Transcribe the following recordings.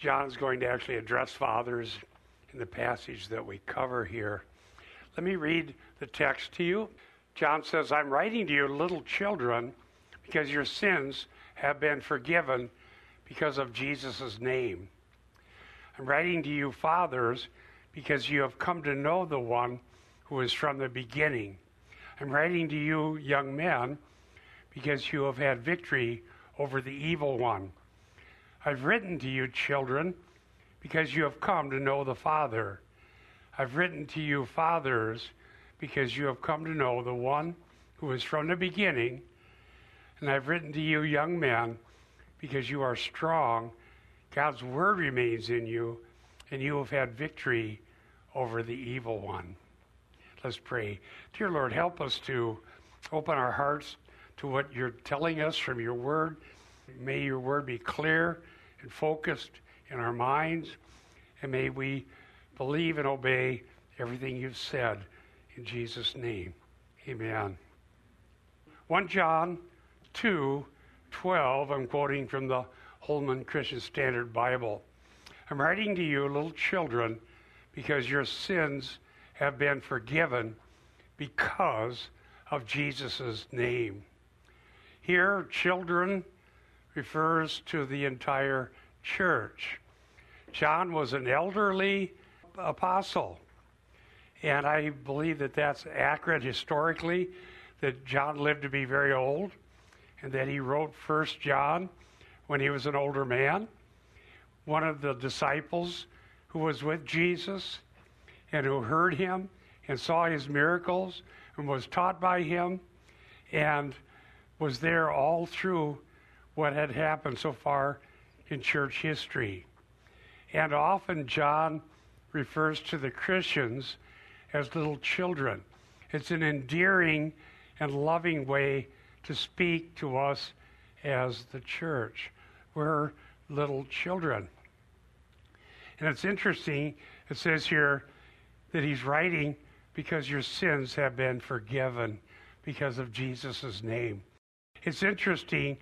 John is going to actually address fathers in the passage that we cover here. Let me read the text to you. John says, I'm writing to you, little children, because your sins have been forgiven because of Jesus' name. I'm writing to you, fathers, because you have come to know the one who is from the beginning. I'm writing to you, young men, because you have had victory over the evil one. I've written to you, children, because you have come to know the Father. I've written to you, fathers, because you have come to know the one who is from the beginning. And I've written to you, young men, because you are strong. God's word remains in you, and you have had victory over the evil one. Let's pray. Dear Lord, help us to open our hearts to what you're telling us from your word. May your word be clear and focused in our minds, and may we believe and obey everything you've said. In Jesus' name, amen. 1 John 2:12, I'm quoting from the Holman Christian Standard Bible. I'm writing to you, little children, because your sins have been forgiven because of Jesus' name. Here, children refers to the entire church. John was an elderly apostle, and I believe that that's accurate historically, that John lived to be very old, and that he wrote 1 John when he was an older man, one of the disciples who was with Jesus and who heard him and saw his miracles and was taught by him and was there all through what had happened so far in church history. And often John refers to the Christians as little children. It's an endearing and loving way to speak to us as the church. We're little children. And it's interesting, it says here that he's writing because your sins have been forgiven because of Jesus' name. It's interesting,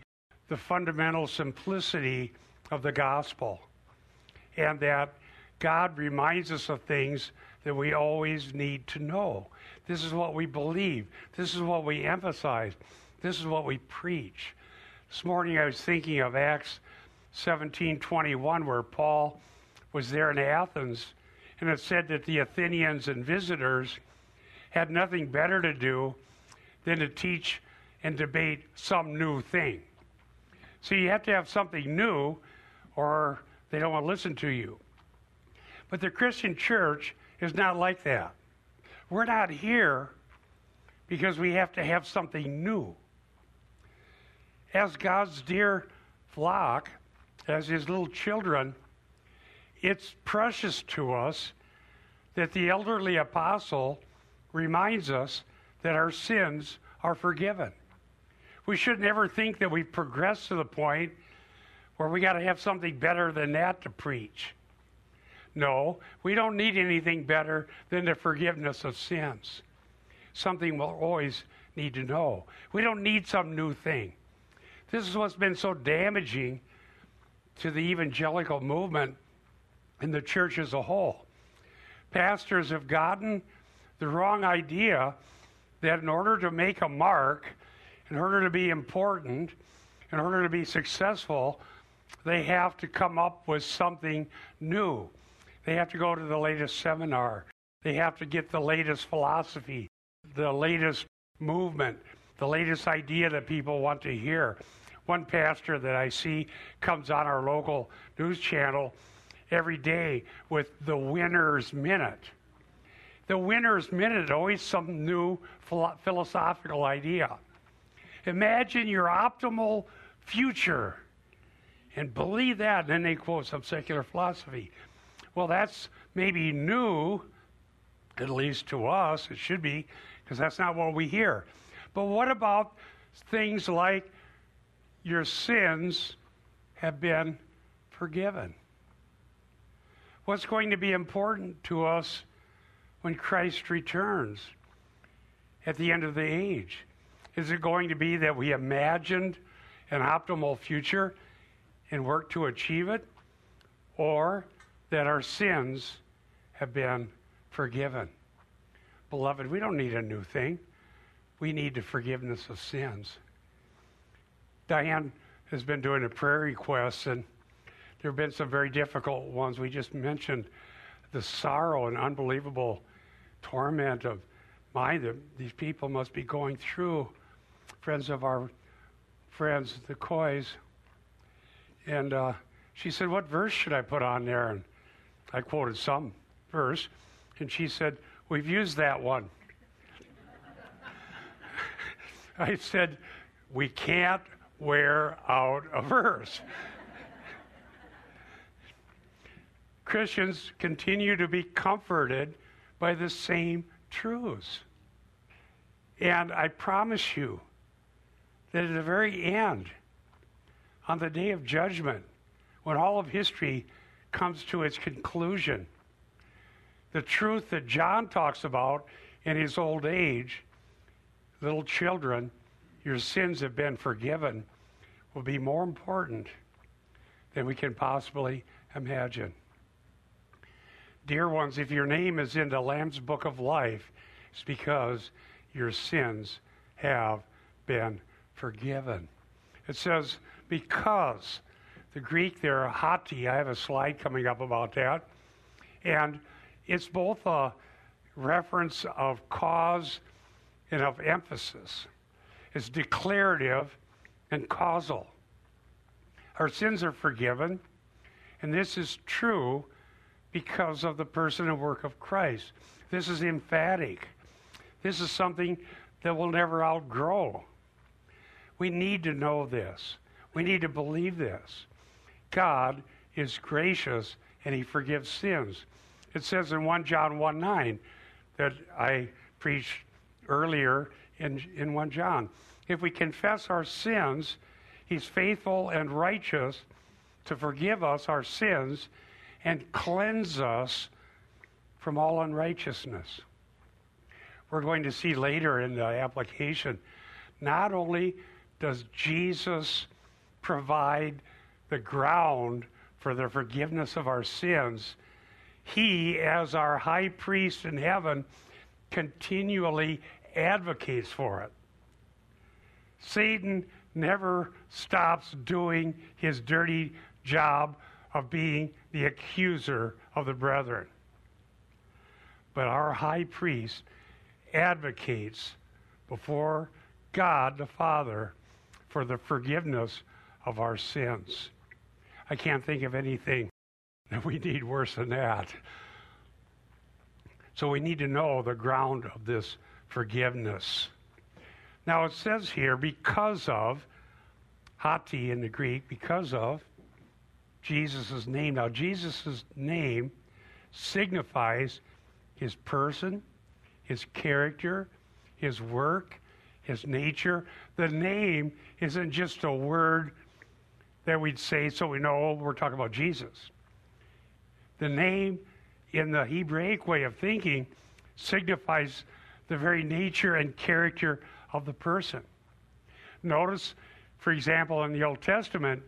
the fundamental simplicity of the gospel, and that God reminds us of things that we always need to know. This is what we believe. This is what we emphasize. This is what we preach. This morning I was thinking of Acts 17:21, where Paul was there in Athens, and it said that the Athenians and visitors had nothing better to do than to teach and debate some new thing. So you have to have something new, or they don't want to listen to you. But the Christian church is not like that. We're not here because we have to have something new. As God's dear flock, as his little children, it's precious to us that the elderly apostle reminds us that our sins are forgiven. We should never think that we've progressed to the point where we got to have something better than that to preach. No, we don't need anything better than the forgiveness of sins. Something we'll always need to know. We don't need some new thing. This is what's been so damaging to the evangelical movement and the church as a whole. Pastors have gotten the wrong idea that in order to make a mark, in order to be important, in order to be successful, they have to come up with something new. They have to go to the latest seminar. They have to get the latest philosophy, the latest movement, the latest idea that people want to hear. One pastor that I see comes on our local news channel every day with the Winner's Minute. The Winner's Minute, always some new philosophical idea. Imagine your optimal future and believe that, and then they quote some secular philosophy. Well, that's maybe new, at least to us, it should be, because that's not what we hear. But what about things like your sins have been forgiven? What's going to be important to us when Christ returns at the end of the age? Is it going to be that we imagined an optimal future and worked to achieve it? or that our sins have been forgiven. Beloved, we don't need a new thing. We need the forgiveness of sins. Diane has been doing a prayer request, and there have been some very difficult ones. We just mentioned the sorrow and unbelievable torment of mind that these people must be going through, friends of our friends, the Coys. And she said, what verse should I put on there? And I quoted some verse, and she said, we've used that one. I said, we can't wear out a verse. Christians continue to be comforted by the same truths. And I promise you that at the very end, on the day of judgment, when all of history comes to its conclusion, the truth that John talks about in his old age, little children, your sins have been forgiven, will be more important than we can possibly imagine. Dear ones, if your name is in the Lamb's Book of Life, it's because your sins have been forgiven. It says, because. The Greek there, hati, I have a slide coming up about that. And it's both a reference of cause and of emphasis. It's declarative and causal. Our sins are forgiven, and this is true because of the person and work of Christ. This is emphatic. This is something that will never outgrow. We need to know this. We need to believe this. God is gracious, and he forgives sins. It says in 1 John 1:9 that I preached earlier in 1 John. If we confess our sins, he's faithful and righteous to forgive us our sins and cleanse us from all unrighteousness. We're going to see later in the application, not only does Jesus provide the ground for the forgiveness of our sins, he, as our high priest in heaven, continually advocates for it. Satan never stops doing his dirty job of being the accuser of the brethren. But our high priest advocates before God the Father for the forgiveness of our sins. I can't think of anything that we need worse than that. So we need to know the ground of this forgiveness. Now it says here, because of, hati in the Greek, because of Jesus' name. Now Jesus' name signifies his person, his character, his work, his nature. The name isn't just a word that we'd say so we know we're talking about Jesus. The name in the Hebraic way of thinking signifies the very nature and character of the person. Notice, for example, in the Old Testament,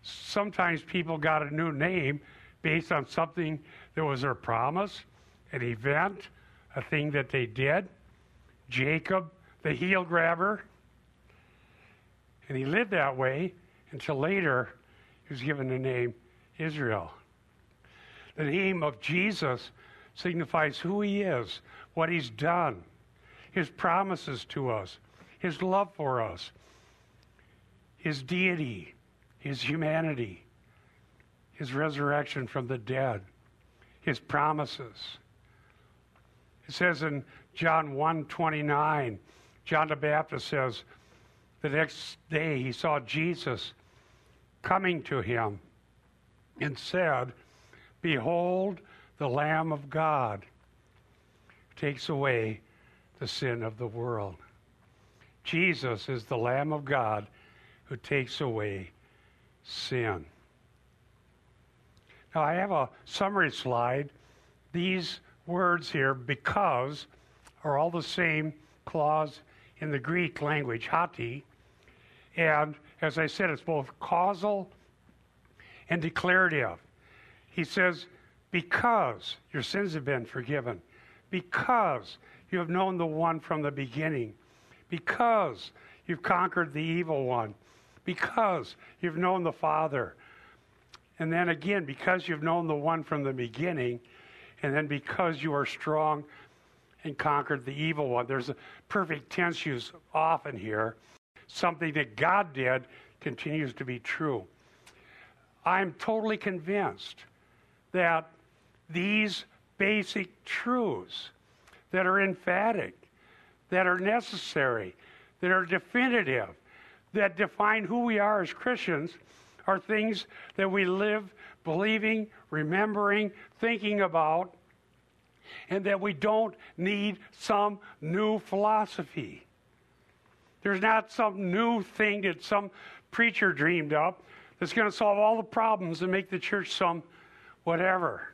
sometimes people got a new name based on something that was their promise, an event, a thing that they did. Jacob, the heel grabber, and he lived that way until later he was given the name Israel. The name of Jesus signifies who he is, what he's done, his promises to us, his love for us, his deity, his humanity, his resurrection from the dead, his promises. It says in John 1:29, John the Baptist says, the next day he saw Jesus coming to him and said, behold, the Lamb of God takes away the sin of the world. Jesus is the Lamb of God who takes away sin. Now I have a summary slide. These words here, because, are all the same clause in the Greek language, hati. And as I said, it's both causal and declarative. He says, because your sins have been forgiven, because you have known the one from the beginning, because you've conquered the evil one, because you've known the Father. And then again, because you've known the one from the beginning, and then because you are strong and conquered the evil one. There's a perfect tense used often here. Something that God did continues to be true. I'm totally convinced that these basic truths that are emphatic, that are necessary, that are definitive, that define who we are as Christians, are things that we live believing, remembering, thinking about, and that we don't need some new philosophy. There's not some new thing that some preacher dreamed up that's going to solve all the problems and make the church some whatever.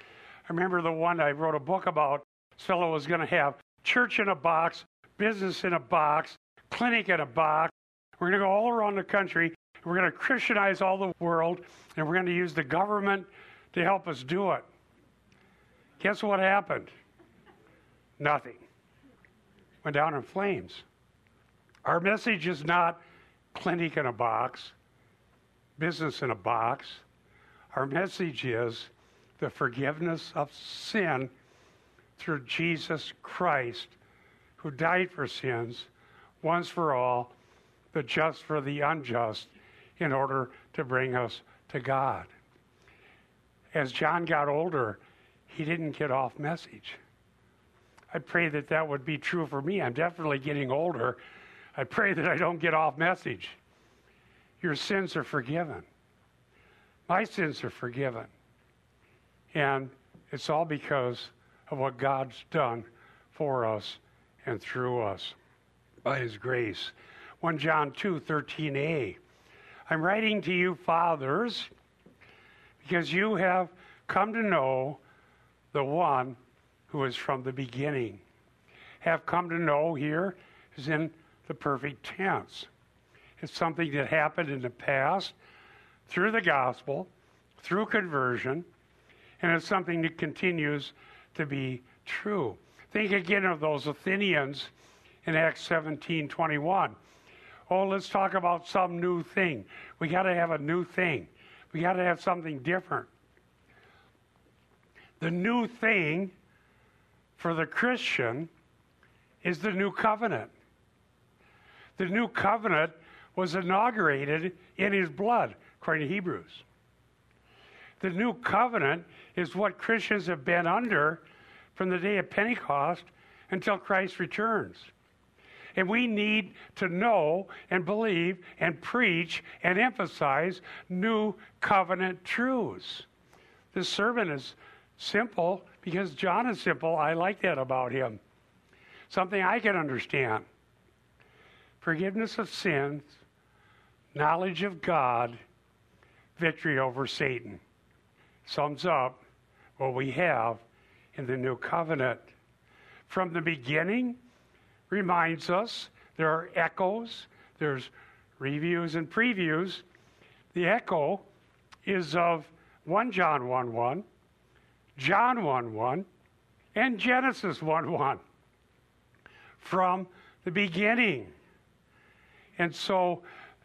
I remember the one I wrote a book about. This fellow was going to have church in a box, business in a box, clinic in a box. We're going to go all around the country. We're going to Christianize all the world, and we're going to use the government to help us do it. Guess what happened? Nothing. Went down in flames. Our message is not clinic in a box, business in a box. Our message is the forgiveness of sin through Jesus Christ, who died for sins once for all, the just for the unjust, in order to bring us to God. As John got older, he didn't get off message. I pray that that would be true for me. I'm definitely getting older. I pray that I don't get off message. Your sins are forgiven. My sins are forgiven. And it's all because of what God's done for us and through us by His grace. 1 John 2:13a. I'm writing to you, fathers, because you have come to know the one who is from the beginning. Have come to know here is in the perfect tense. It's something that happened in the past through the gospel, through conversion, and it's something that continues to be true. Think again of those Athenians in Acts 17:21. Oh, let's talk about some new thing. We got to have a new thing. We got to have something different. The new thing for the Christian is the new covenant. The new covenant was inaugurated in His blood, according to Hebrews. The new covenant is what Christians have been under from the day of Pentecost until Christ returns. And we need to know and believe and preach and emphasize new covenant truths. This sermon is simple because John is simple. I like that about him. Something I can understand. Forgiveness of sins, knowledge of God, victory over Satan. Sums up what we have in the new covenant. From the beginning reminds us there are echoes, there's reviews and previews. The echo is of 1 John 1:1, John 1:1, and Genesis 1:1. From the beginning. And so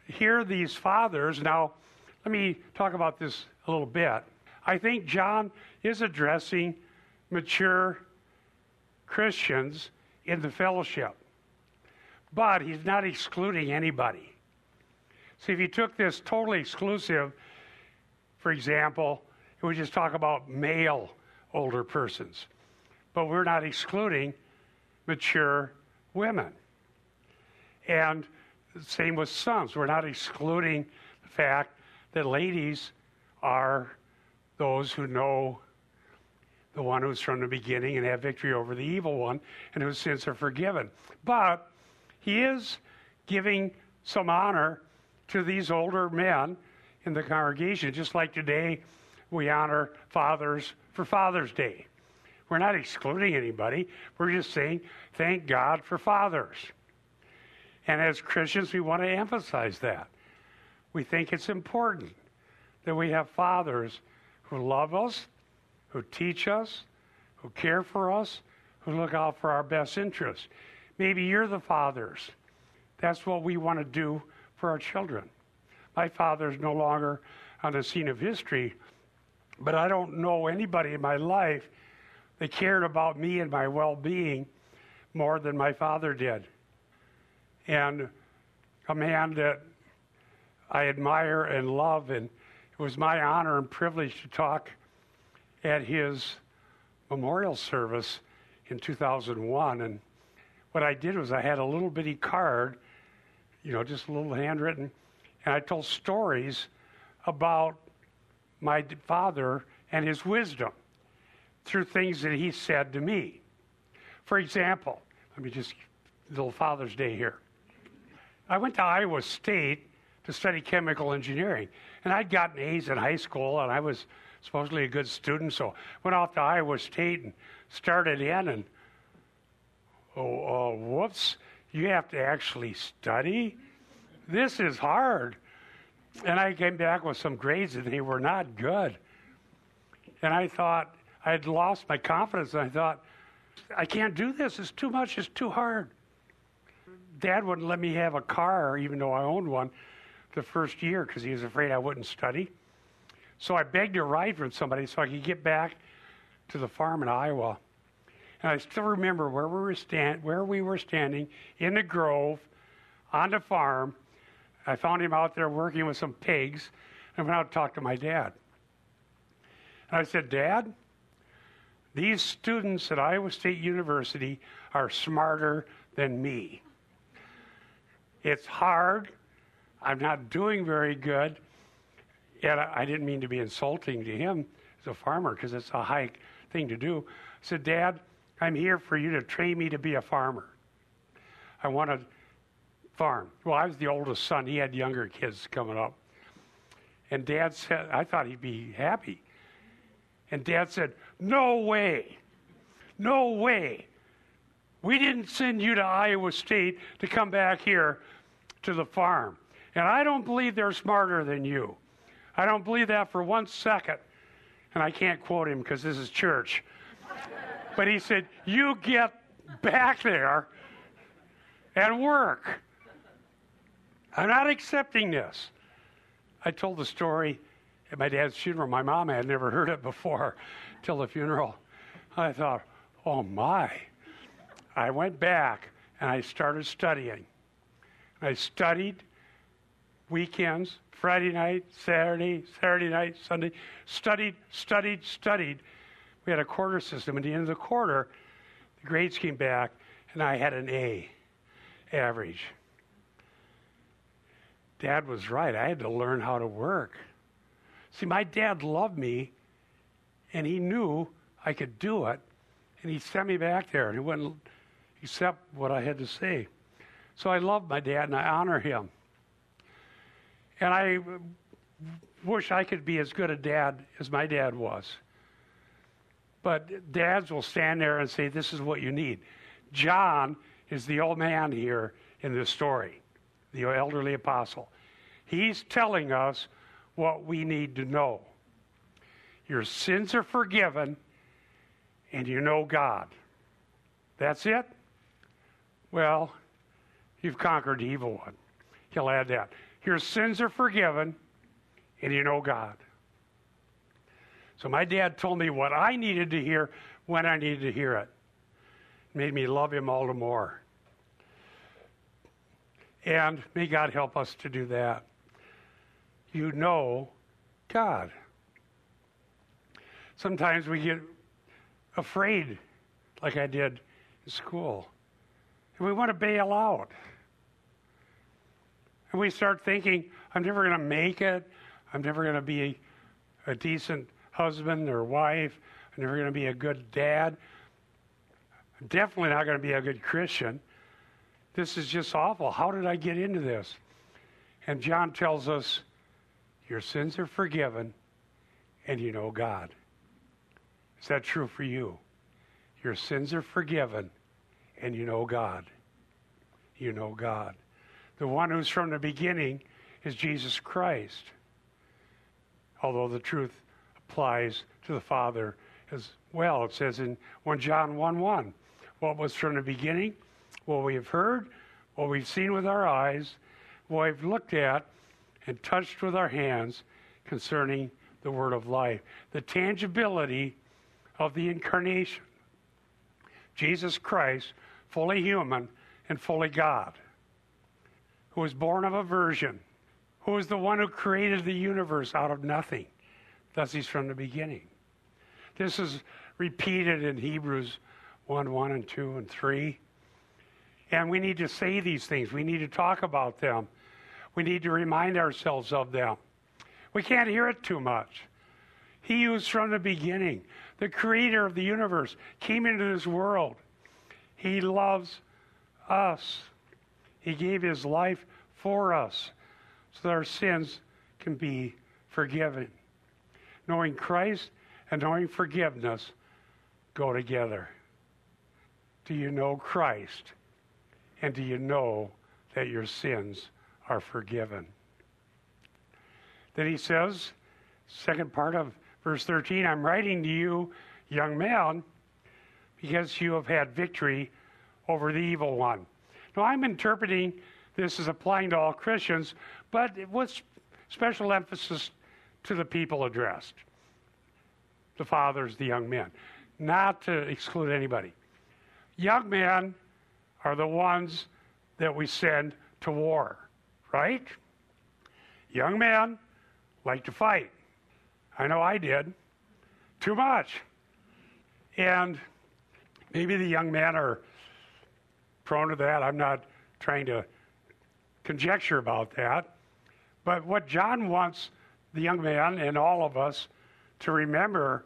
here these fathers, now let me talk about this a little bit. I think John is addressing mature Christians in the fellowship, but he's not excluding anybody. See, if you took this totally exclusive, for example, it would just talk about male older persons, but we're not excluding mature women. And same with sons. We're not excluding the fact that ladies are those who know the one who's from the beginning and have victory over the evil one and whose sins are forgiven. But he is giving some honor to these older men in the congregation, just like today we honor fathers for Father's Day. We're not excluding anybody. We're just saying, thank God for fathers. And as Christians, we want to emphasize that. We think it's important that we have fathers who love us, who teach us, who care for us, who look out for our best interests. Maybe you're the fathers. That's what we want to do for our children. My father's no longer on the scene of history, but I don't know anybody in my life that cared about me and my well-being more than my father did. And a man that I admire and love, and it was my honor and privilege to talk at his memorial service in 2001. And what I did was I had a little bitty card, you know, just a little handwritten, and I told stories about my father and his wisdom through things that he said to me. For example, let me just, little Father's Day here. I went to Iowa State to study chemical engineering, and I'd gotten A's in high school, and I was supposedly a good student, so went off to Iowa State and started in, and whoops, you have to actually study? This is hard. And I came back with some grades, and they were not good. And I thought, I had lost my confidence, and I thought, I can't do this, it's too much, it's too hard. Dad wouldn't let me have a car, even though I owned one, the first year, because he was afraid I wouldn't study. So I begged a ride from somebody so I could get back to the farm in Iowa. And I still remember where we were standing in the grove on the farm. I found him out there working with some pigs, and went out to talk to my dad. And I said, Dad, these students at Iowa State University are smarter than me. It's hard. I'm not doing very good. And I didn't mean to be insulting to him as a farmer, because it's a high thing to do. I said, Dad, I'm here for you to train me to be a farmer. I want to farm. Well, I was the oldest son. He had younger kids coming up. And Dad said, I thought he'd be happy. And Dad said, no way. No way. We didn't send you to Iowa State to come back here to the farm. And I don't believe they're smarter than you. I don't believe that for one second. And I can't quote him because this is church. But he said, you get back there and work. I'm not accepting this. I told the story at my dad's funeral. My mom had never heard it before till the funeral. I thought, oh my. I went back and I started studying. I studied weekends, Friday night, Saturday night, Sunday. Studied. We had a quarter system. At the end of the quarter, the grades came back and I had an A average. Dad was right. I had to learn how to work. See, my dad loved me and he knew I could do it. And he sent me back there, and he wouldn't accept what I had to say. So I love my dad, and I honor him. And I wish I could be as good a dad as my dad was. But dads will stand there and say, this is what you need. John is the old man here in this story, the elderly apostle. He's telling us what we need to know. Your sins are forgiven, and you know God. That's it? Well, you've conquered the evil one. He'll add that. Your sins are forgiven, and you know God. So my dad told me what I needed to hear when I needed to hear it. It made me love him all the more. And may God help us to do that. You know God. Sometimes we get afraid, like I did in school. And we want to bail out. And we start thinking, I'm never going to make it. I'm never going to be a decent husband or wife. I'm never going to be a good dad. I'm definitely not going to be a good Christian. This is just awful. How did I get into this? And John tells us, your sins are forgiven, and you know God. Is that true for you? Your sins are forgiven, and you know God. You know God. The one who's from the beginning is Jesus Christ. Although the truth applies to the Father as well. It says in 1 John 1:1, what was from the beginning, what we have heard, what we've seen with our eyes, what we've looked at and touched with our hands concerning the word of life. The tangibility of the incarnation. Jesus Christ, fully human and fully God, who was born of a virgin, who is the one who created the universe out of nothing. Thus he's from the beginning. This is repeated in Hebrews 1:1 and 2 and 3. And we need to say these things. We need to talk about them. We need to remind ourselves of them. We can't hear it too much. He who's from the beginning, the creator of the universe, came into this world. He loves us. He gave his life for us so that our sins can be forgiven. Knowing Christ and knowing forgiveness go together. Do you know Christ? And do you know that your sins are forgiven? Then he says, second part of verse 13, I'm writing to you, young man, because you have had victory over the evil one. Now, I'm interpreting this as applying to all Christians, but with special emphasis to the people addressed, the fathers, the young men, not to exclude anybody. Young men are the ones that we send to war, right? Young men like to fight. I know I did. Too much. And maybe the young men are prone to that. I'm not trying to conjecture about that. But what John wants the young man and all of us to remember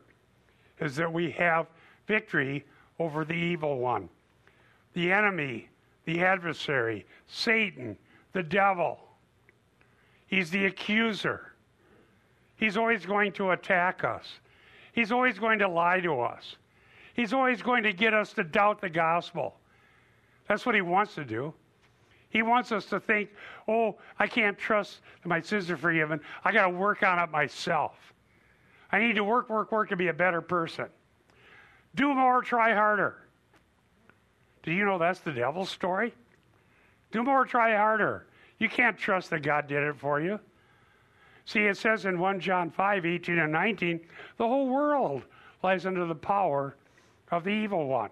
is that we have victory over the evil one, the enemy, the adversary, Satan, the devil. He's the accuser. He's always going to attack us. He's always going to lie to us. He's always going to get us to doubt the gospel. That's what he wants to do. He wants us to think, oh, I can't trust that my sins are forgiven. I got to work on it myself. I need to work to be a better person. Do more, try harder. Do you know that's the devil's story? Do more, try harder. You can't trust that God did it for you. See, it says in 1 John 5:18 and 19, the whole world lies under the power of the evil one.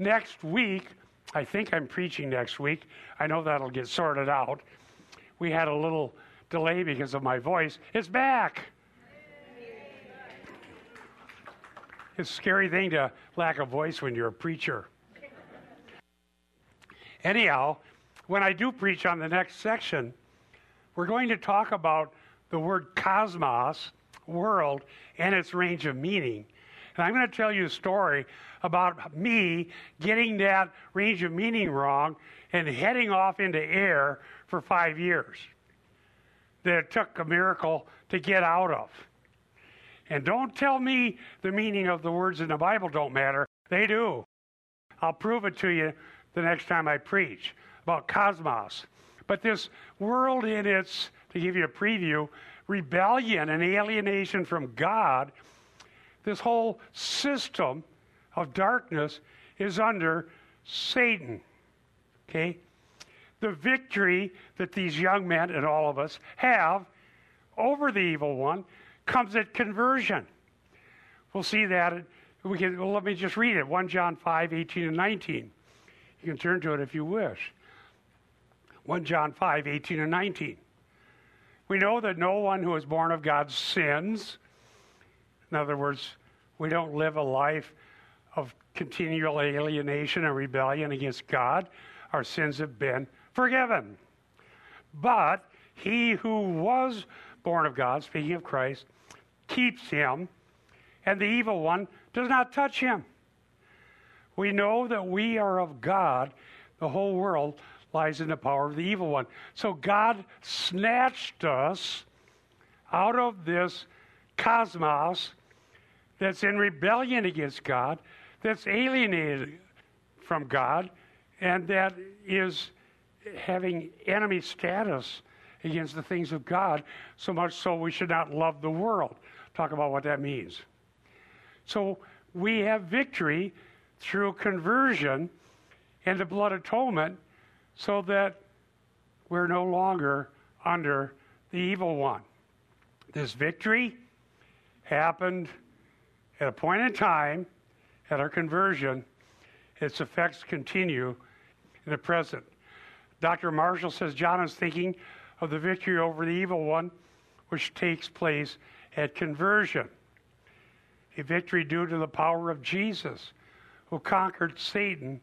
Next week, I think I'm preaching next week. I know that'll get sorted out. We had a little delay because of my voice. It's back. It's a scary thing to lack a voice when you're a preacher. Anyhow, when I do preach on the next section, we're going to talk about the word cosmos, world, and its range of meaning. And I'm going to tell you a story about me getting that range of meaning wrong and heading off into air for 5 years that it took a miracle to get out of. And don't tell me the meaning of the words in the Bible don't matter. They do. I'll prove it to you the next time I preach about cosmos. But this world in its, to give you a preview, rebellion and alienation from God, this whole system of darkness is under Satan, okay? The victory that these young men and all of us have over the evil one comes at conversion. We'll see that. Let me just read it, 1 John 5:18 and 19. You can turn to it if you wish. 1 John 5:18 and 19. We know that no one who is born of God sins. In other words, we don't live a life of continual alienation and rebellion against God. Our sins have been forgiven. But he who was born of God, speaking of Christ, keeps him, and the evil one does not touch him. We know that we are of God. The whole world lies in the power of the evil one. So God snatched us out of this cosmos that's in rebellion against God, that's alienated from God, and that is having enemy status against the things of God, so much so we should not love the world. talk about what that means. So we have victory through conversion and the blood atonement, so that we're no longer under the evil one. This victory happened at a point in time at our conversion. Its effects continue in the present. Dr. Marshall says John is thinking of the victory over the evil one, which takes place at conversion. A victory due to the power of Jesus, who conquered Satan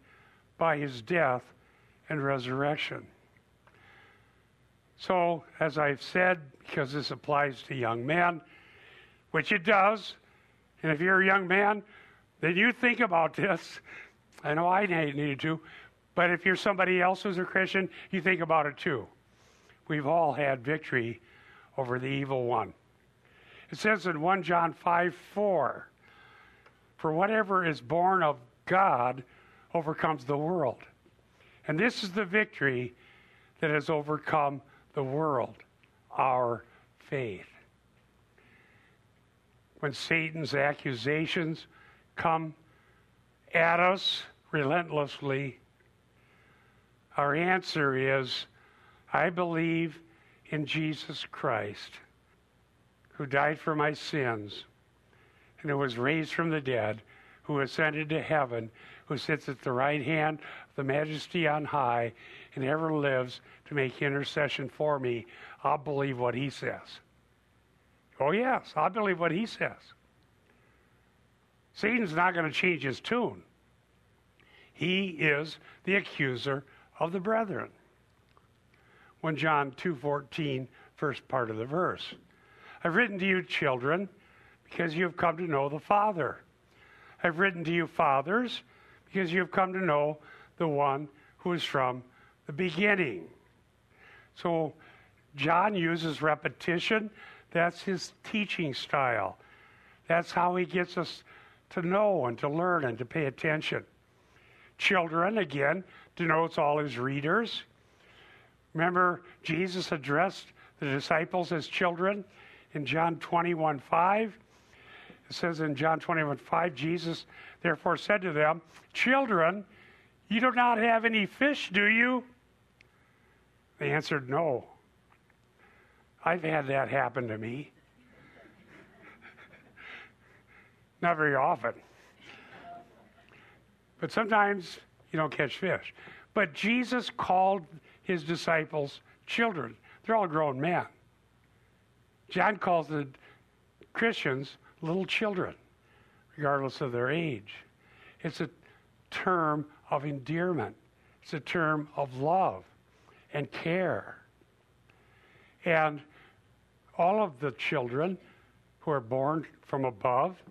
by his death and resurrection. So, as I've said, because this applies to young men, which it does, and if you're a young man, then you think about this. I know I needed to, but if you're somebody else who's a Christian, you think about it too. We've all had victory over the evil one. It says in 1 John 5:4, for whatever is born of God overcomes the world. And this is the victory that has overcome the world, our faith. When Satan's accusations come at us relentlessly, our answer is, I believe in Jesus Christ, who died for my sins, and who was raised from the dead, who ascended to heaven, who sits at the right hand of the Majesty on high, and ever lives to make intercession for me. I'll believe what he says. Oh yes, I'll believe what he says. Satan's not going to change his tune. He is the accuser of the brethren. 1 John 2:14, first part of the verse. I've written to you, children, because you have come to know the Father. I've written to you, fathers, because you have come to know the one who is from the beginning. So John uses repetition. That's his teaching style. That's how he gets us to know and to learn and to pay attention. Children, again, denotes all his readers. Remember, Jesus addressed the disciples as children in John 21:5. It says in John 21:5, Jesus therefore said to them, children, you do not have any fish, do you? They answered, no. I've had that happen to me. Not very often. But sometimes you don't catch fish. But Jesus called his disciples children. They're all grown men. John calls the Christians little children, regardless of their age. It's a term of endearment. It's a term of love and care. And all of the children who are born from above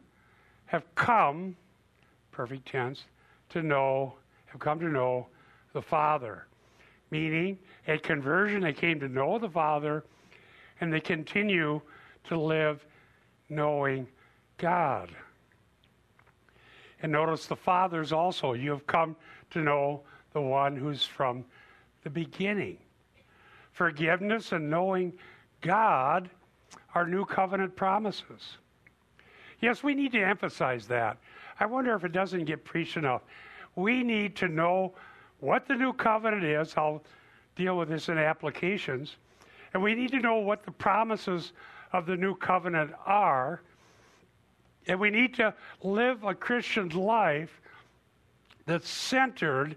have come, perfect tense, have come to know the Father. Meaning, at conversion, they came to know the Father, and they continue to live knowing God. And notice the fathers also. You have come to know the one who's from the beginning. Forgiveness and knowing God are new covenant promises. Yes, we need to emphasize that. I wonder if it doesn't get preached enough. We need to know what the new covenant is. I'll deal with this in applications. And we need to know what the promises of the new covenant are. And we need to live a Christian life that's centered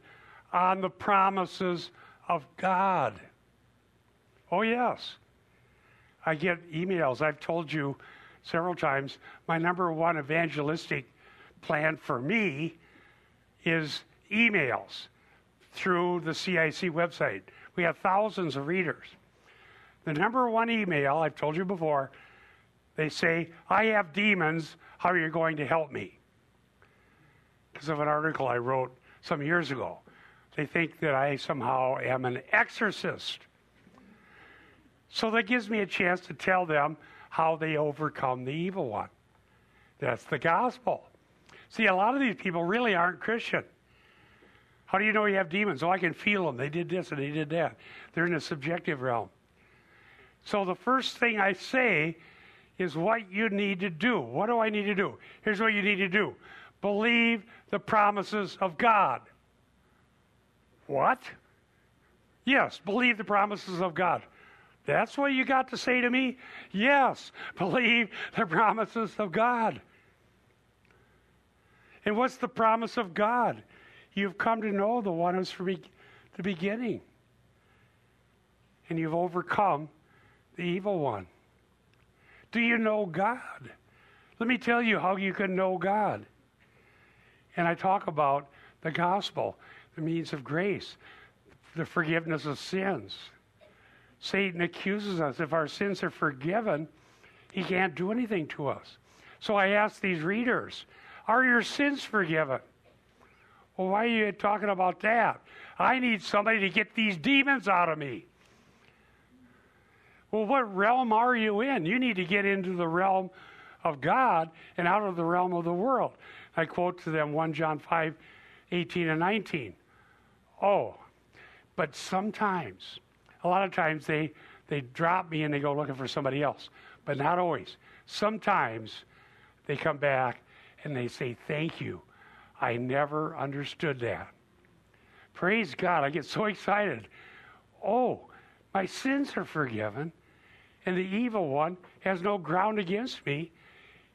on the promises of God. Oh, yes. I get emails. I've told you several times, my number one evangelistic plan for me is emails. Through the CIC website. We have thousands of readers. The number one email, I've told you before, they say, I have demons, how are you going to help me? Because of an article I wrote some years ago. They think that I somehow am an exorcist. So that gives me a chance to tell them how they overcome the evil one. That's the gospel. See, a lot of these people really aren't Christian. How do you know you have demons? Oh, I can feel them. They did this and they did that. They're in the subjective realm. So the first thing I say is what you need to do. What do I need to do? Here's what you need to do. Believe the promises of God. What? Yes, believe the promises of God. That's what you got to say to me? Yes, believe the promises of God. And what's the promise of God? You've come to know the one who's from the beginning. And you've overcome the evil one. Do you know God? Let me tell you how you can know God. And I talk about the gospel, the means of grace, the forgiveness of sins. Satan accuses us. If our sins are forgiven, he can't do anything to us. So I asked these readers, are your sins forgiven? Well, why are you talking about that? I need somebody to get these demons out of me. Well, what realm are you in? You need to get into the realm of God and out of the realm of the world. I quote to them 1 John 5:18 and 19. Oh, but sometimes, a lot of times they drop me and they go looking for somebody else, but not always. Sometimes they come back and they say, thank you. I never understood that. Praise God. I get so excited. Oh, my sins are forgiven, and the evil one has no ground against me,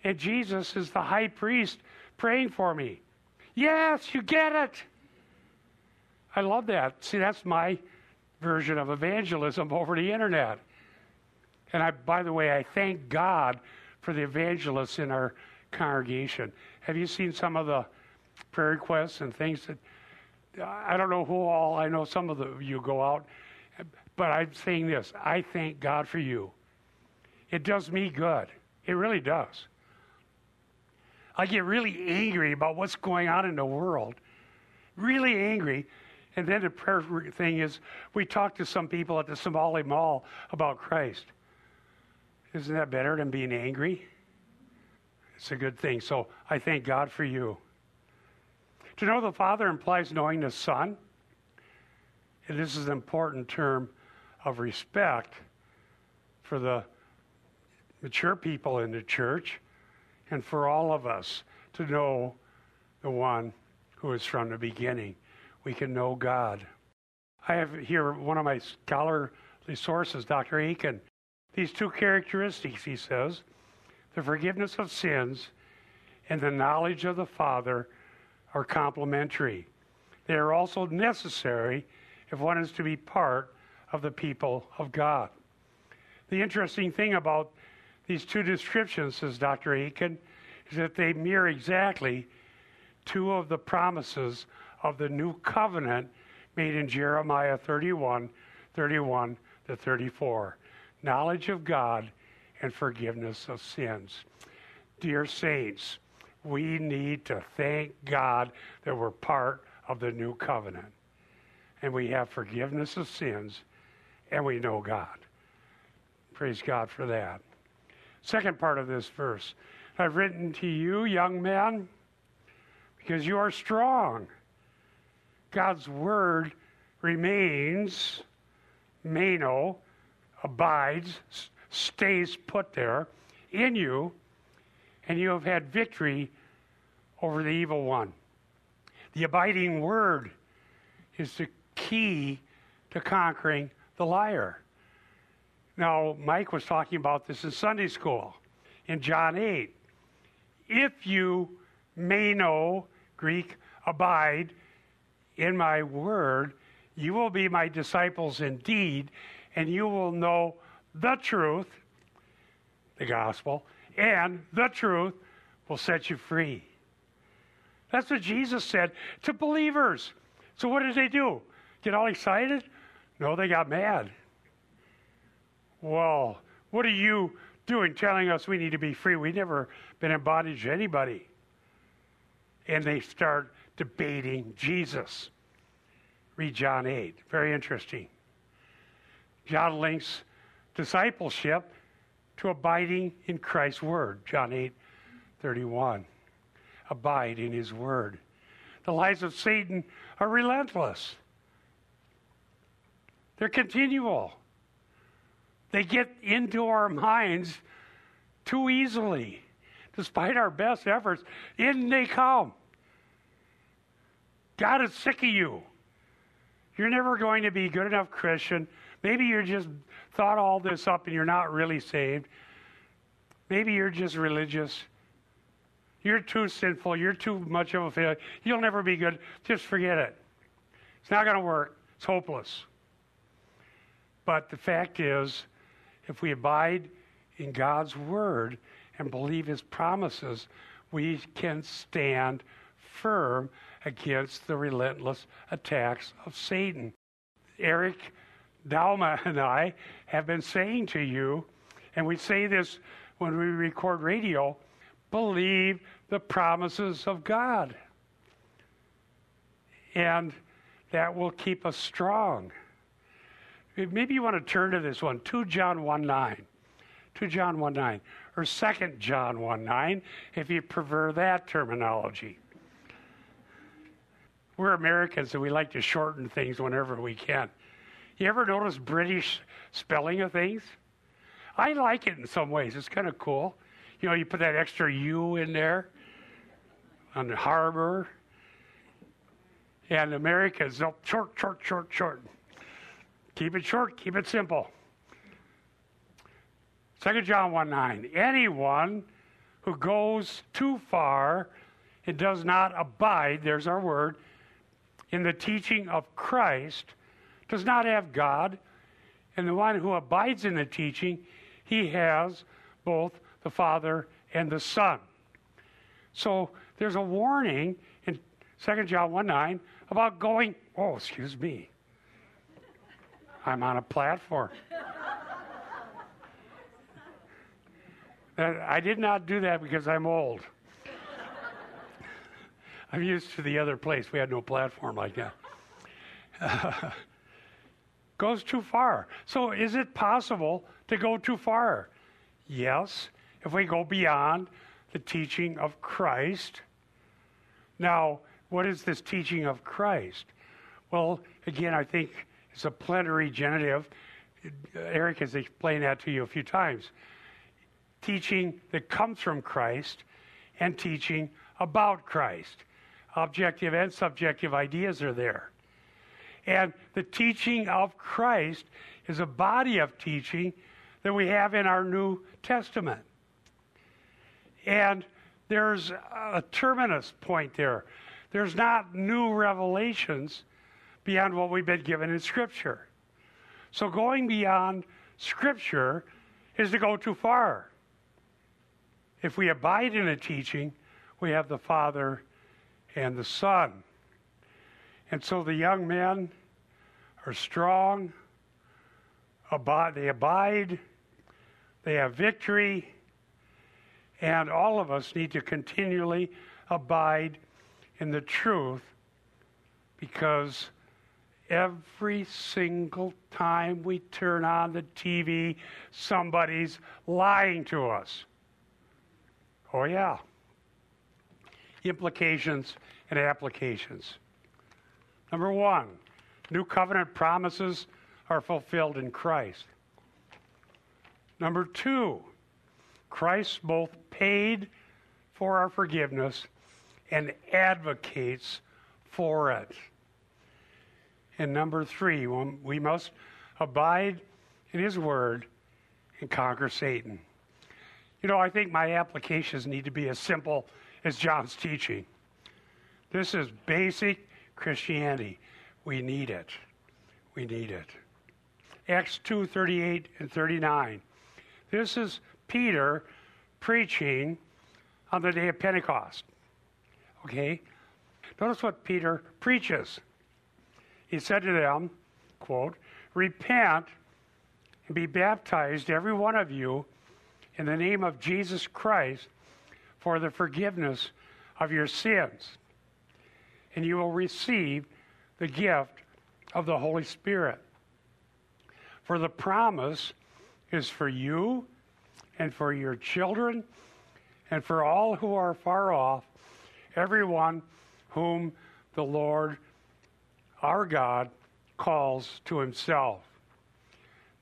and Jesus is the high priest praying for me. Yes, you get it. I love that. See, that's my version of evangelism over the internet. And by the way, I thank God for the evangelists in our congregation. Have you seen some of the prayer requests and things that, I don't know who all, I know some of you go out, but I'm saying this, I thank God for you. It does me good. It really does. I get really angry about what's going on in the world. Really angry. And then the prayer thing is, we talked to some people at the Somali Mall about Christ. Isn't that better than being angry? It's a good thing. So I thank God for you. To know the Father implies knowing the Son. And this is an important term of respect for the mature people in the church and for all of us to know the one who is from the beginning. We can know God. I have here one of my scholarly sources, Dr. Aiken. These two characteristics, he says, the forgiveness of sins and the knowledge of the Father are complementary. They are also necessary if one is to be part of the people of God. The interesting thing about these two descriptions, says Dr. Aiken, is that they mirror exactly two of the promises of the new covenant made in Jeremiah 31:31 to 34. Knowledge of God and forgiveness of sins. Dear saints, we need to thank God that we're part of the new covenant. And we have forgiveness of sins, and we know God. Praise God for that. Second part of this verse. I've written to you, young men, because you are strong. God's word remains, meno, abides, stays put there in you, and you have had victory over the evil one. The abiding word is the key to conquering the liar. Now, Mike was talking about this in Sunday school in John 8. If you meno, Greek, abide in my word, you will be my disciples indeed, and you will know the truth, the gospel, and the truth will set you free. That's what Jesus said to believers. So what did they do? Get all excited? No, they got mad. Well, what are you doing telling us we need to be free? We've never been in bondage to anybody. And they start debating Jesus. Read John 8. Very interesting. John links discipleship to abiding in Christ's word. John 8:31. Abide in his word. The lies of Satan are relentless. They're continual. They get into our minds too easily. Despite our best efforts, in they come. God is sick of you. You're never going to be a good enough Christian. Maybe you just thought all this up and you're not really saved. Maybe you're just religious. You're too sinful. You're too much of a failure. You'll never be good. Just forget it. It's not going to work. It's hopeless. But the fact is, if we abide in God's word and believe his promises, we can stand firm against the relentless attacks of Satan. Eric Dalma and I have been saying to you, and we say this when we record radio, believe the promises of God. And that will keep us strong. Maybe you want to turn to this one, 2 John 1:9. 2 John 1:9, or 2 John 1:9, if you prefer that terminology. We're Americans, and we like to shorten things whenever we can. You ever notice British spelling of things? I like it in some ways. It's kind of cool. You know, you put that extra U in there on the harbor. And Americans, they'll short. Keep it short, keep it simple. 2 John 1:9, anyone who goes too far and does not abide, there's our word, in the teaching of Christ, does not have God, and the one who abides in the teaching, he has both the Father and the Son. So there's a warning in 2 John 1:9 about going, oh, excuse me, I'm on a platform. I did not do that because I'm old. I'm used to the other place. We had no platform like that. Goes too far. So is it possible to go too far? Yes, if we go beyond the teaching of Christ. Now, what is this teaching of Christ? Well, again, I think it's a plenary genitive. Eric has explained that to you a few times. Teaching that comes from Christ and teaching about Christ. Objective and subjective ideas are there. And the teaching of Christ is a body of teaching that we have in our New Testament. And there's a terminus point there. There's not new revelations beyond what we've been given in Scripture. So going beyond Scripture is to go too far. If we abide in a teaching, we have the Father and the Son. And so the young men are strong, they abide, they have victory, and all of us need to continually abide in the truth, because every single time we turn on the TV, somebody's lying to us. Oh, yeah. Implications and applications. Number one, new covenant promises are fulfilled in Christ. Number two, Christ both paid for our forgiveness and advocates for it. And number three, we must abide in his word and conquer Satan. You know, I think my applications need to be as simple as John's teaching. This is basic Christianity. We need it. We need it. Acts 2:38 and 39. This is Peter preaching on the day of Pentecost. Okay? Notice what Peter preaches. He said to them, quote, repent and be baptized, every one of you, in the name of Jesus Christ for the forgiveness of your sins, and you will receive the gift of the Holy Spirit. For the promise is for you and for your children and for all who are far off, everyone whom the Lord our God calls to himself.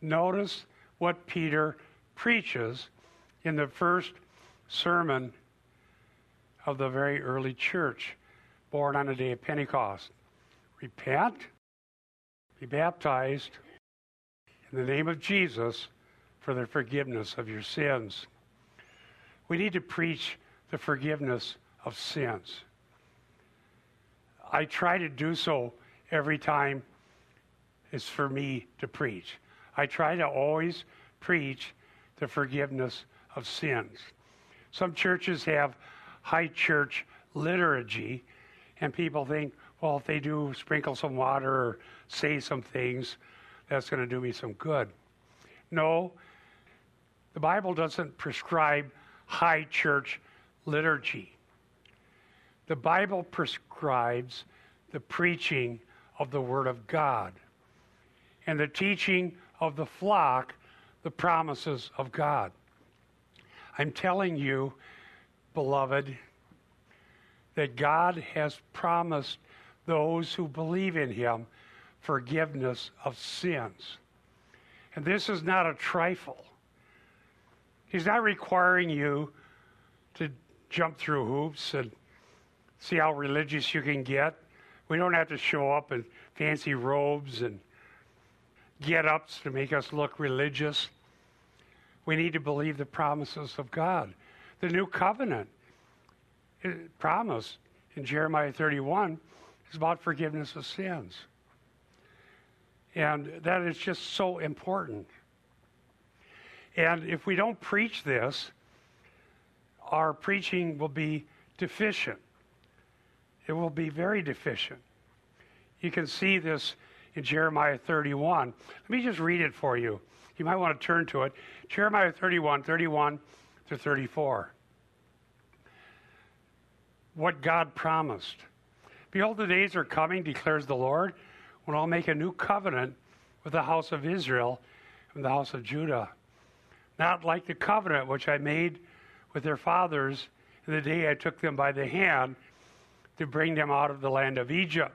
Notice what Peter preaches in the first sermon of the very early church, born on the day of Pentecost. Repent, be baptized in the name of Jesus for the forgiveness of your sins. We need to preach the forgiveness of sins. I try to do so every time it's for me to preach. I try to always preach the forgiveness of sins. Some churches have high church liturgy, and people think, well, if they do sprinkle some water or say some things, that's going to do me some good. No, the Bible doesn't prescribe high church liturgy. The Bible prescribes the preaching of the Word of God and the teaching of the flock, the promises of God. I'm telling you, beloved, that God has promised those who believe in Him forgiveness of sins. And this is not a trifle. He's not requiring you to jump through hoops and see how religious you can get. We don't have to show up in fancy robes and get-ups to make us look religious. We need to believe the promises of God. The new covenant promise in Jeremiah 31 is about forgiveness of sins. And that is just so important. And if we don't preach this, our preaching will be deficient. It will be very deficient. You can see this in Jeremiah 31. Let me just read it for you. You might want to turn to it. Jeremiah 31:31-34. What God promised. Behold, the days are coming, declares the Lord, when I'll make a new covenant with the house of Israel and the house of Judah. Not like the covenant which I made with their fathers in the day I took them by the hand to bring them out of the land of Egypt.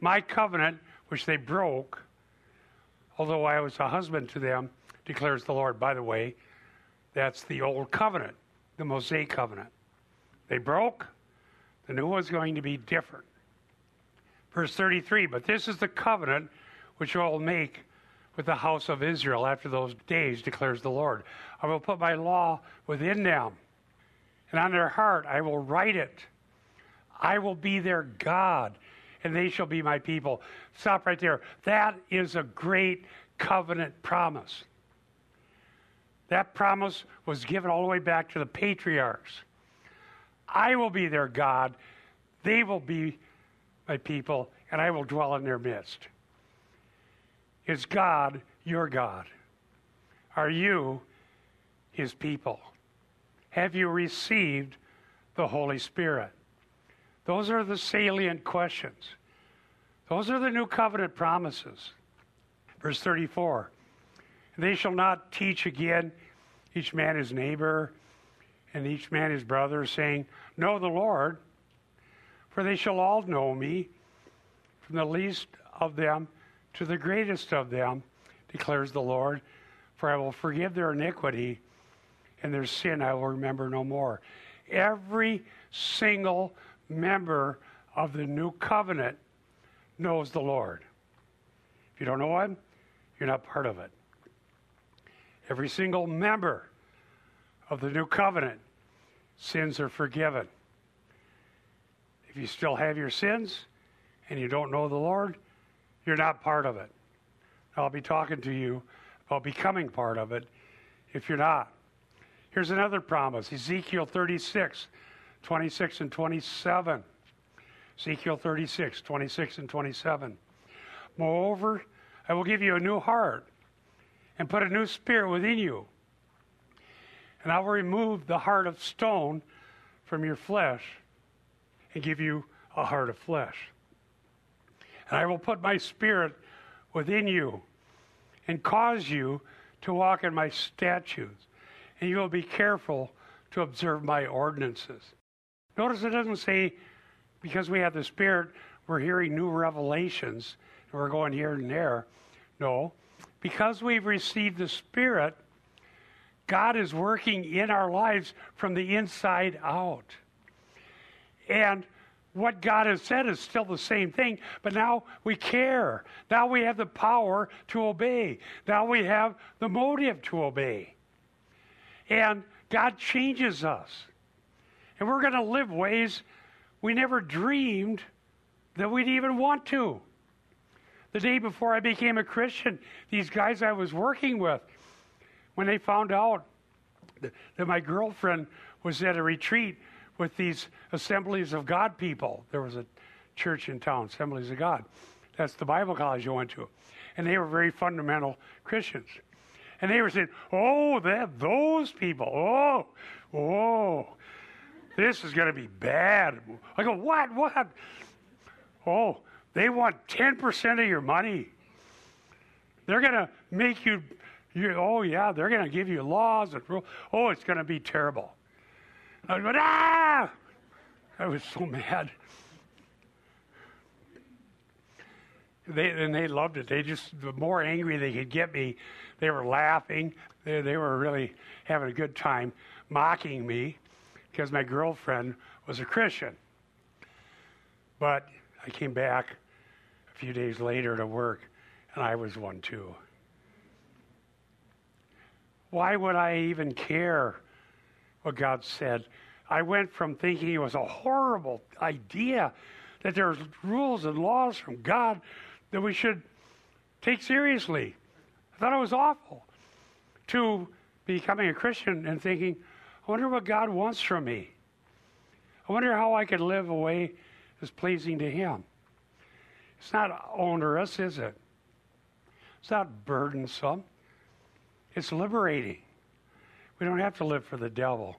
My covenant, which they broke, although I was a husband to them, declares the Lord. By the way, that's the old covenant, the Mosaic covenant. They broke. The new one's going to be different. Verse 33, but this is the covenant which I will make with the house of Israel after those days, declares the Lord. I will put my law within them, and on their heart I will write it. I will be their God, and they shall be my people. Stop right there. That is a great covenant promise. That promise was given all the way back to the patriarchs. I will be their God, they will be my people, and I will dwell in their midst. Is God your God? Are you His people? Have you received the Holy Spirit? Those are the salient questions. Those are the new covenant promises. Verse 34, they shall not teach again, each man his neighbor, and each man his brother, saying, know the Lord, for they shall all know me, from the least of them to the greatest of them, declares the Lord, for I will forgive their iniquity, and their sin I will remember no more. Every single member of the new covenant knows the Lord. If you don't know Him, you're not part of it. Every single member of the new covenant, sins are forgiven. If you still have your sins and you don't know the Lord, you're not part of it. I'll be talking to you about becoming part of it if you're not. Here's another promise, Ezekiel 36:26-27. Ezekiel 36:26-27. Moreover, I will give you a new heart and put a new spirit within you. And I will remove the heart of stone from your flesh and give you a heart of flesh. And I will put my spirit within you and cause you to walk in my statutes. And you will be careful to observe my ordinances. Notice it doesn't say, because we have the Spirit, we're hearing new revelations, and we're going here and there. No, because we've received the Spirit, God is working in our lives from the inside out. And what God has said is still the same thing, but now we care. Now we have the power to obey. Now we have the motive to obey. And God changes us. And we're going to live ways we never dreamed that we'd even want to. The day before I became a Christian, these guys I was working with, when they found out that my girlfriend was at a retreat with these Assemblies of God people. There was a church in town, Assemblies of God. That's the Bible college I went to. And they were very fundamental Christians. And they were saying, oh, those people, this is going to be bad. I go, what? Oh, they want 10% of your money. They're going to make you, oh yeah, they're going to give you laws and rules. Oh, it's going to be terrible. I was going, I was so mad. They loved it. They just, the more angry they could get me, they were laughing. They were really having a good time mocking me because my girlfriend was a Christian. But I came back a few days later to work, and I was one too. Why would I even care what God said? I went from thinking it was a horrible idea that there's rules and laws from God that we should take seriously. I thought it was awful. To becoming a Christian and thinking, I wonder what God wants from me. I wonder how I could live a way that's pleasing to Him. It's not onerous, is it? It's not burdensome. It's liberating. We don't have to live for the devil.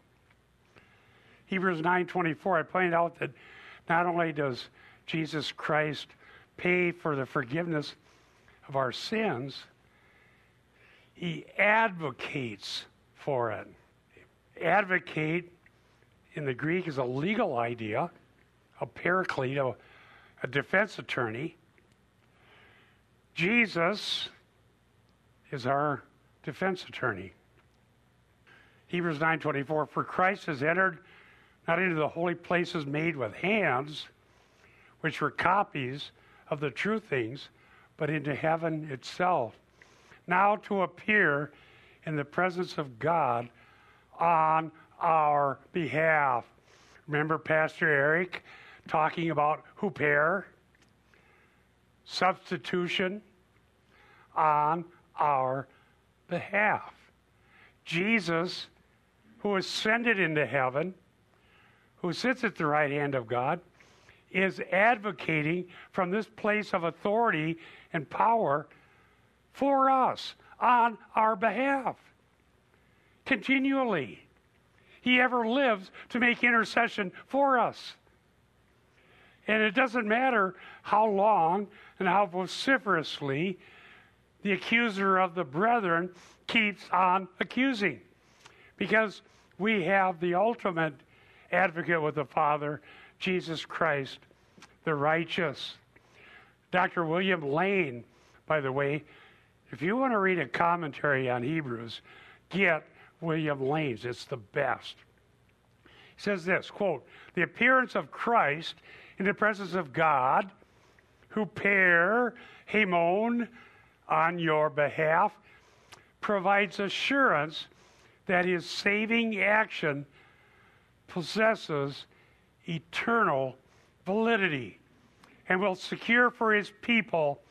Hebrews 9:24, I pointed out that not only does Jesus Christ pay for the forgiveness of our sins, He advocates for it. Advocate in the Greek is a legal idea, a paraclete, a defense attorney. Jesus is our defense attorney. Hebrews 9:24, for Christ has entered not into the holy places made with hands, which were copies of the true things, but into heaven itself, now to appear in the presence of God on our behalf. Remember Pastor Eric talking about huper, substitution on our behalf. Jesus, who ascended into heaven, who sits at the right hand of God, is advocating from this place of authority and power for us, on our behalf, continually. He ever lives to make intercession for us. And it doesn't matter how long and how vociferously the accuser of the brethren keeps on accusing, because we have the ultimate advocate with the Father, Jesus Christ, the righteous. Dr. William Lane, by the way, if you want to read a commentary on Hebrews, get William Lane's. It's the best. He says this, quote, the appearance of Christ in the presence of God, who pair, hemon, on your behalf, provides assurance that His saving action possesses eternal validity and will secure for His people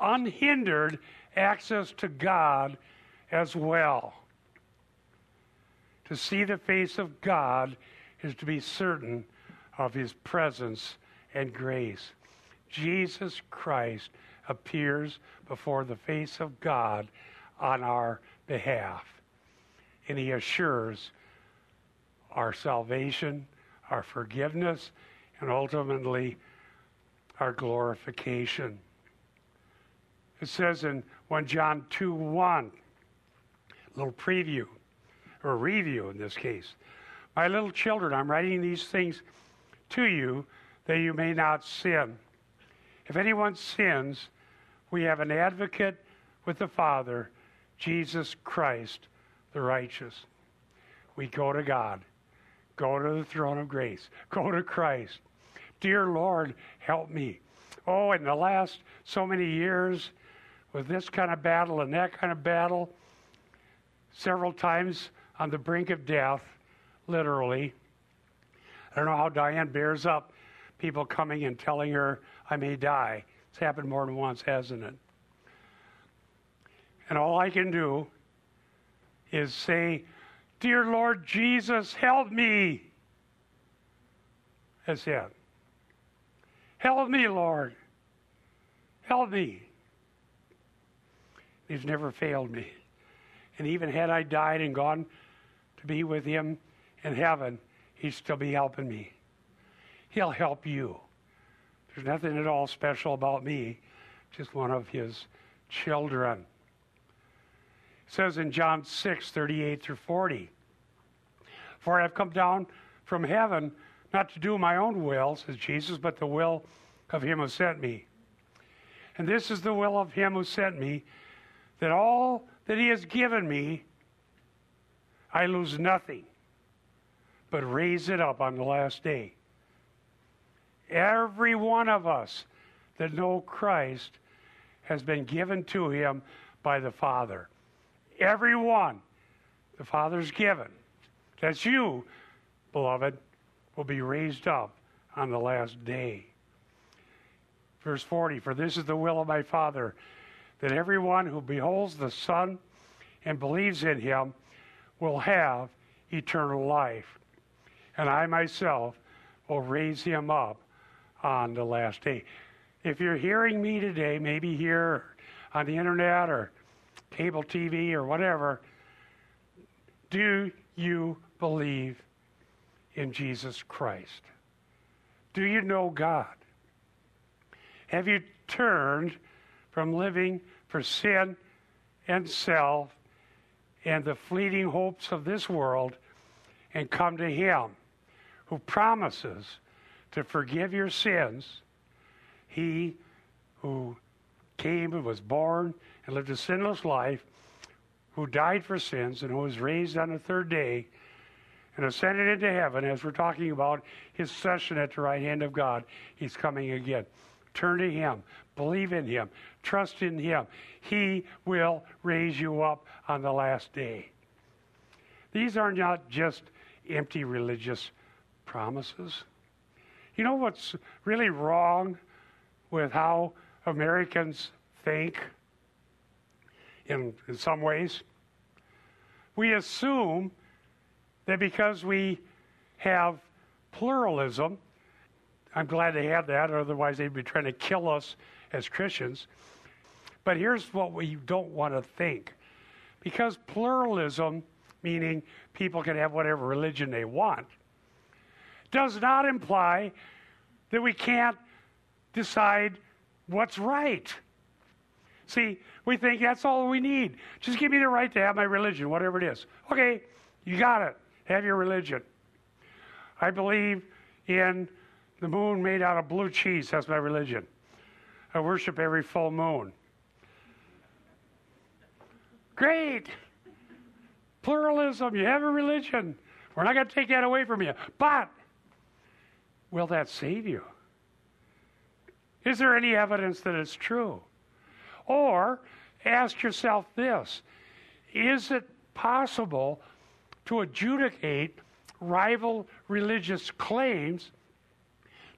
unhindered access to God as well. To see the face of God is to be certain of His presence and grace. Jesus Christ appears before the face of God on our behalf, and He assures our salvation, our forgiveness, and ultimately our glorification. It says in 1 John 2:1, a little preview, or review in this case. My little children, I'm writing these things to you that you may not sin. If anyone sins, we have an advocate with the Father, Jesus Christ, the righteous. We go to God. Go to the throne of grace. Go to Christ. Dear Lord, help me. Oh, in the last so many years, with this kind of battle and that kind of battle, several times on the brink of death, literally. I don't know how Diane bears up people coming and telling her, I may die. It's happened more than once, hasn't it? And all I can do is say, Dear Lord Jesus, help me. That's it. Help me, Lord. Help me. He's never failed me. And even had I died and gone to be with him in heaven, he'd still be helping me. He'll help you. There's nothing at all special about me, just one of his children. It says in John 6:38-40, For I have come down from heaven not to do my own will, says Jesus, but the will of him who sent me. And this is the will of him who sent me, that all that he has given me, I lose nothing, but raise it up on the last day. Every one of us that know Christ has been given to him by the Father. Every one the Father's given. That's you, beloved, will be raised up on the last day. Verse 40, For this is the will of my Father, that everyone who beholds the Son and believes in him will have eternal life. And I myself will raise him up on the last day. If you're hearing me today, maybe here on the internet or cable TV or whatever, do you believe in Jesus Christ? Do you know God? Have you turned from living for sin and self and the fleeting hopes of this world and come to him who promises to forgive your sins? He who came and was born and lived a sinless life, who died for sins and who was raised on the third day and ascended into heaven, as we're talking about his session at the right hand of God, he's coming again. Turn to him. Believe in him. Trust in him. He will raise you up on the last day. These are not just empty religious promises. You know what's really wrong with how Americans think in some ways? We assume that because we have pluralism, I'm glad they have that, otherwise they'd be trying to kill us as Christians. But here's what we don't want to think. Because pluralism, meaning people can have whatever religion they want, does not imply that we can't decide what's right. See, we think that's all we need. Just give me the right to have my religion, whatever it is. Okay, you got it. Have your religion. I believe in the moon made out of blue cheese. That's my religion. I worship every full moon. Great. Pluralism. You have a religion. We're not going to take that away from you. But will that save you? Is there any evidence that it's true? Or ask yourself this. Is it possible to adjudicate rival religious claims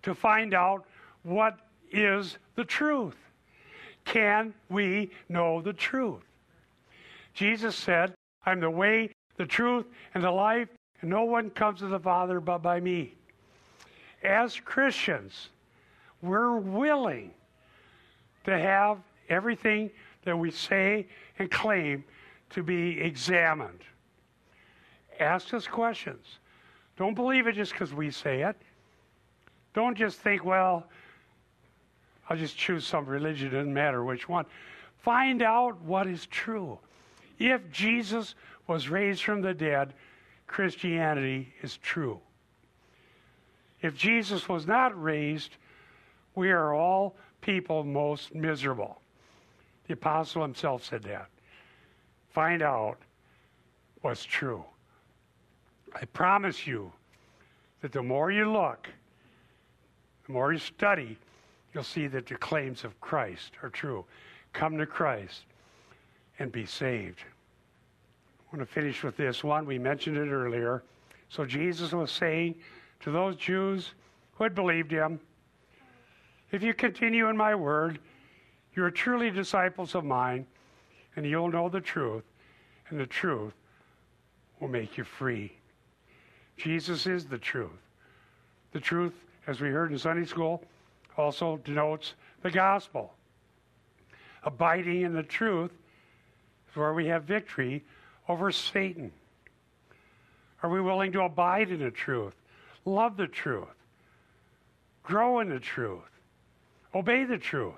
to find out what is the truth? Can we know the truth? Jesus said, I'm the way, the truth, and the life, and no one comes to the Father but by me. As Christians, we're willing to have everything that we say and claim to be examined. Ask us questions. Don't believe it just because we say it. Don't just think, well, I'll just choose some religion, it doesn't matter which one. Find out what is true. If Jesus was raised from the dead, Christianity is true. If Jesus was not raised, we are all people most miserable. The apostle himself said that. Find out was true. I promise you that the more you look, the more you study, you'll see that the claims of Christ are true. Come to Christ and be saved. I want to finish with this one. We mentioned it earlier. So Jesus was saying to those Jews who had believed him, if you continue in my word, you are truly disciples of mine, and you'll know the truth, and the truth will make you free. Jesus is the truth. The truth, as we heard in Sunday school, also denotes the gospel. Abiding in the truth is where we have victory over Satan. Are we willing to abide in the truth, love the truth, grow in the truth, obey the truth,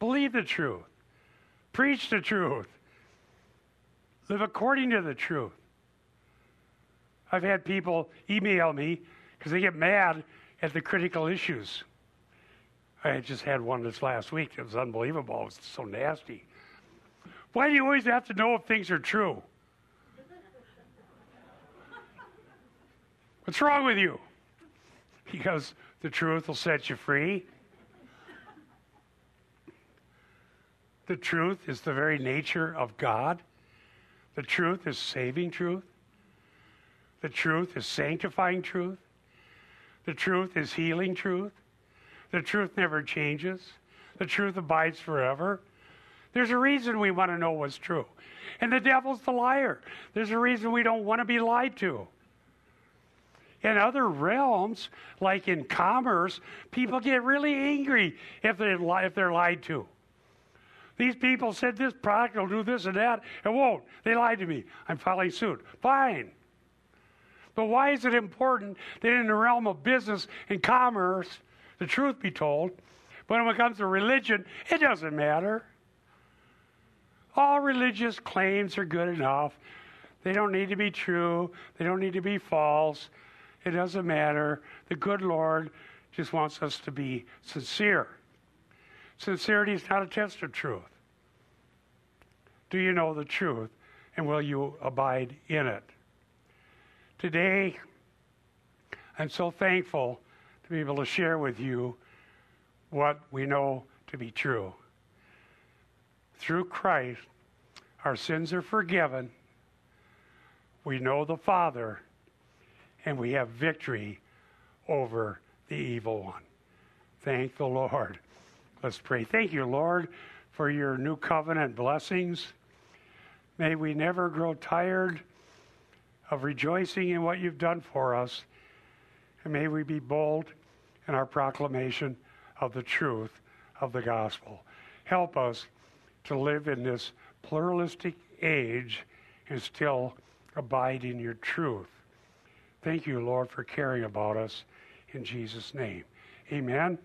believe the truth, preach the truth, live according to the truth? I've had people email me because they get mad at the critical issues. I just had one this last week. It was unbelievable. It was so nasty. Why do you always have to know if things are true? What's wrong with you? Because the truth will set you free. The truth is the very nature of God. The truth is saving truth. The truth is sanctifying truth. The truth is healing truth. The truth never changes. The truth abides forever. There's a reason we want to know what's true. And the devil's the liar. There's a reason we don't want to be lied to. In other realms, like in commerce, people get really angry if they're lied to. These people said this product will do this and that. It won't. They lied to me. I'm filing suit. Fine. But why is it important that in the realm of business and commerce, the truth be told? But when it comes to religion, it doesn't matter. All religious claims are good enough. They don't need to be true. They don't need to be false. It doesn't matter. The good Lord just wants us to be sincere. Sincerity is not a test of truth. Do you know the truth, and will you abide in it? Today, I'm so thankful to be able to share with you what we know to be true. Through Christ, our sins are forgiven. We know the Father, and we have victory over the evil one. Thank the Lord. Let's pray. Thank you, Lord, for your new covenant blessings. May we never grow tired of rejoicing in what you've done for us, and may we be bold in our proclamation of the truth of the gospel. Help us to live in this pluralistic age and still abide in your truth. Thank you, Lord, for caring about us. In Jesus' name, amen.